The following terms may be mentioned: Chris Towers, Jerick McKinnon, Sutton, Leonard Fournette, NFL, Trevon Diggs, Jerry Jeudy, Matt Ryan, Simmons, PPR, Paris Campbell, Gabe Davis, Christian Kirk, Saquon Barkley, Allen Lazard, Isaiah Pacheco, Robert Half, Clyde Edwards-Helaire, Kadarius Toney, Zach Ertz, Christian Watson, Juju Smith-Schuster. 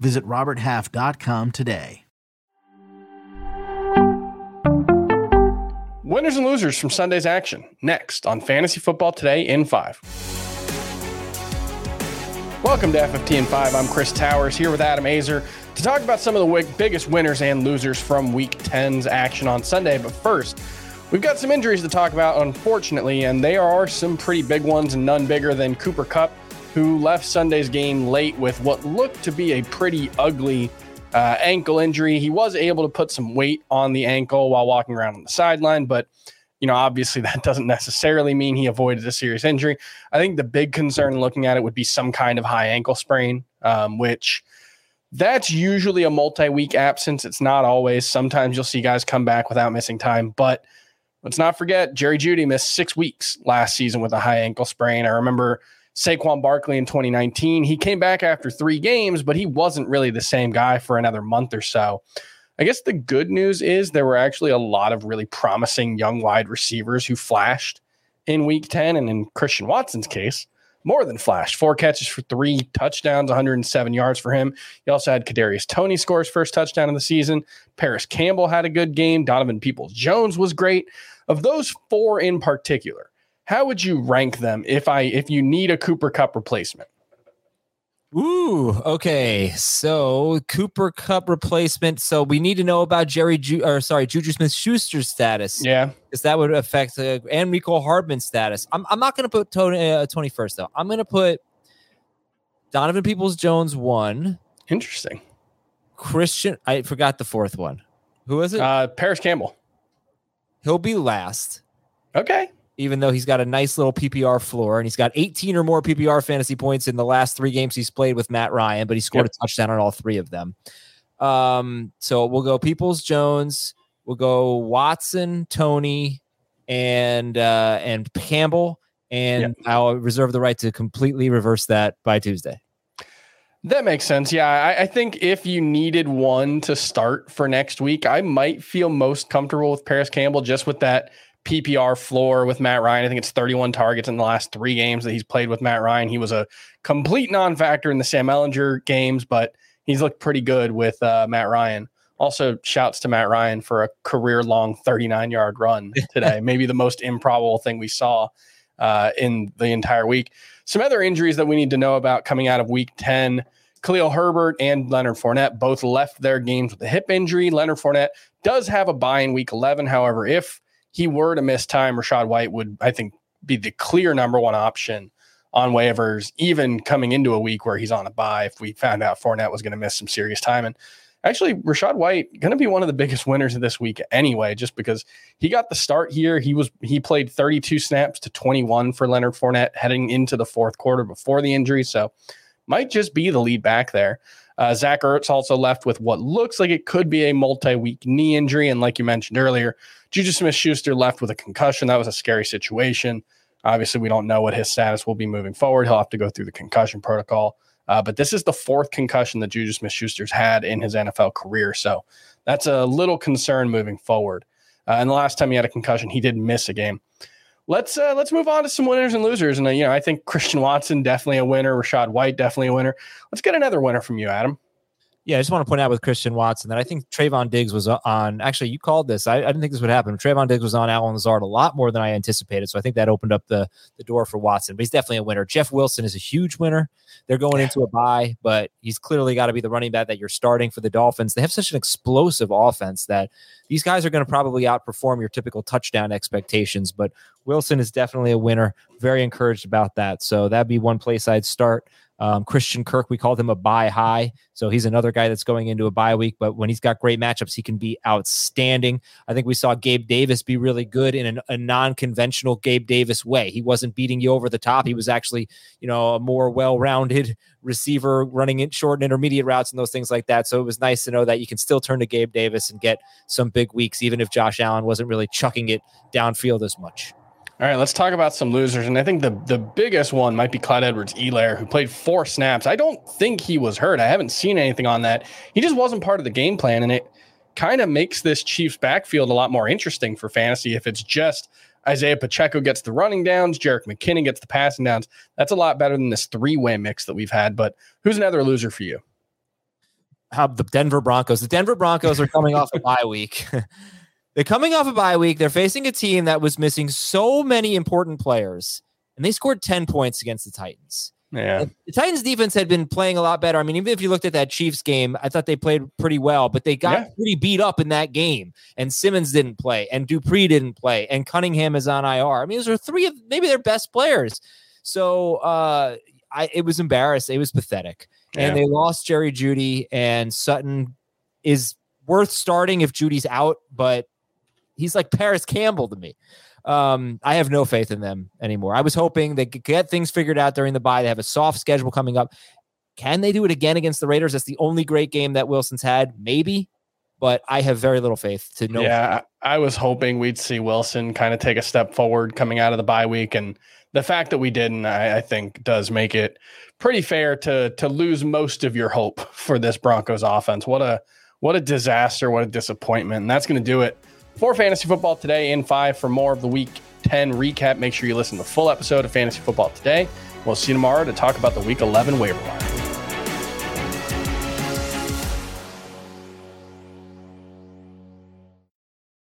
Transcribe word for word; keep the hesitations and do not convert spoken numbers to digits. Visit robert half dot com today. Winners and losers from Sunday's action, next on Fantasy Football Today in five. Welcome to F F T in five. I'm Chris Towers here with Adam Azer to talk about some of the biggest winners and losers from Week ten's action on Sunday. But first, we've got some injuries to talk about, unfortunately, and there are some pretty big ones and none bigger than Cooper Kupp, who left Sunday's game late with what looked to be a pretty ugly uh, ankle injury. He was able to put some weight on the ankle while walking around on the sideline, but you know, obviously that doesn't necessarily mean he avoided a serious injury. I think the big concern looking at it would be some kind of high ankle sprain, um, which that's usually a multi-week absence. It's not always. Sometimes you'll see guys come back without missing time. But let's not forget, Jerry Jeudy missed six weeks last season with a high ankle sprain. I remember Saquon Barkley in twenty nineteen. He came back after three games, but he wasn't really the same guy for another month or so. I guess the good news is there were actually a lot of really promising young wide receivers who flashed in Week ten, and in Christian Watson's case, more than flashed. Four catches for three touchdowns, one hundred seven yards for him. You also had Kadarius Toney score his first touchdown of the season. Paris Campbell had a good game. Donovan Peoples Jones was great. Of those four in particular, how would you rank them if I if you need a Cooper Kupp replacement? Ooh, okay. So Cooper Kupp replacement. So we need to know about Jerry Ju- or sorry, Juju Smith-Schuster's status. Yeah, because that would affect uh, and Rico Hardman's status. I'm I'm not going to put Tony uh, twenty-first though. I'm going to put Donovan Peoples Jones one. Interesting. Christian, I forgot the fourth one. Who is it? Uh, Paris Campbell. He'll be last. Okay. Even though he's got a nice little P P R floor, and he's got eighteen or more P P R fantasy points in the last three games he's played with Matt Ryan, but he scored yep. a touchdown on all three of them. Um, so we'll go Peoples Jones, we'll go Watson, Toney, and uh, and Campbell, and yep. I'll reserve the right to completely reverse that by Tuesday. That makes sense. Yeah, I, I think if you needed one to start for next week, I might feel most comfortable with Paris Campbell, just with that P P R floor with Matt Ryan. I think it's thirty-one targets in the last three games that he's played with Matt Ryan. He was a complete non-factor in the Sam Ellinger games, but he's looked pretty good with uh, Matt Ryan. Also, shouts to Matt Ryan for a career-long thirty-nine-yard run today. Maybe the most improbable thing we saw uh, in the entire week. Some other injuries that we need to know about coming out of Week ten. Khalil Herbert and Leonard Fournette both left their games with a hip injury. Leonard Fournette does have a bye in Week eleven. However, if he were to miss time, Rachaad White would, I think, be the clear number one option on waivers, even coming into a week where he's on a bye, if we found out Fournette was going to miss some serious time. And actually, Rachaad White going to be one of the biggest winners of this week anyway, just because he got the start here. He was he played thirty-two snaps to twenty-one for Leonard Fournette heading into the fourth quarter before the injury, so might just be the lead back there. Uh, Zach Ertz also left with what looks like it could be a multi-week knee injury. And like you mentioned earlier, Juju Smith-Schuster left with a concussion. That was a scary situation. Obviously, we don't know what his status will be moving forward. He'll have to go through the concussion protocol. Uh, but this is the fourth concussion that Juju Smith-Schuster's had in his N F L career. So that's a little concern moving forward. Uh, and the last time he had a concussion, he did miss a game. Let's uh, let's move on to some winners and losers. And, uh, you know, I think Christian Watson, definitely a winner. Rachaad White, definitely a winner. Let's get another winner from you, Adam. Yeah, I just want to point out with Christian Watson that I think Trevon Diggs was on. Actually, you called this. I, I didn't think this would happen. Trevon Diggs was on Allen Lazard a lot more than I anticipated. So I think that opened up the, the door for Watson. But he's definitely a winner. Jeff Wilson is a huge winner. They're going into a bye, but he's clearly got to be the running back that you're starting for the Dolphins. They have such an explosive offense that these guys are going to probably outperform your typical touchdown expectations. But Wilson is definitely a winner. Very encouraged about that. So that'd be one place I'd start. Um, Christian Kirk, we called him a bye high. So he's another guy that's going into a bye week, but when he's got great matchups, he can be outstanding. I think we saw Gabe Davis be really good in an, a non-conventional Gabe Davis way. He wasn't beating you over the top. He was actually, you know, a more well-rounded receiver running in short and intermediate routes and those things like that. So it was nice to know that you can still turn to Gabe Davis and get some big weeks, even if Josh Allen wasn't really chucking it downfield as much. All right, let's talk about some losers. And I think the, the biggest one might be Clyde Edwards-Helaire, who played four snaps. I don't think he was hurt. I haven't seen anything on that. He just wasn't part of the game plan. And it kind of makes this Chiefs backfield a lot more interesting for fantasy if it's just Isaiah Pacheco gets the running downs, Jerick McKinnon gets the passing downs. That's a lot better than this three-way mix that we've had. But who's another loser for you? How the Denver Broncos. The Denver Broncos are coming off a bye week. They're coming off a bye week. They're facing a team that was missing so many important players, and they scored ten points against the Titans. Yeah. And the Titans defense had been playing a lot better. I mean, even if you looked at that Chiefs game, I thought they played pretty well, but they got yeah. pretty beat up in that game. And Simmons didn't play, and Dupree didn't play, and Cunningham is on I R. I mean, those are three of maybe their best players. So uh, I, it was embarrassing. It was pathetic. Yeah. And they lost Jerry Jeudy, and Sutton is worth starting if Judy's out, but he's like Paris Campbell to me. Um, I have no faith in them anymore. I was hoping they could get things figured out during the bye. They have a soft schedule coming up. Can they do it again against the Raiders? That's the only great game that Wilson's had. Maybe, but I have very little faith to know. Yeah, I was hoping we'd see Wilson kind of take a step forward coming out of the bye week. And the fact that we didn't, I, I think, does make it pretty fair to to lose most of your hope for this Broncos offense. What a, what a disaster. What a disappointment. And that's going to do it for Fantasy Football Today in five. For more of the Week ten recap, make sure you listen to the full episode of Fantasy Football Today. We'll see you tomorrow to talk about the Week eleven waiver wire.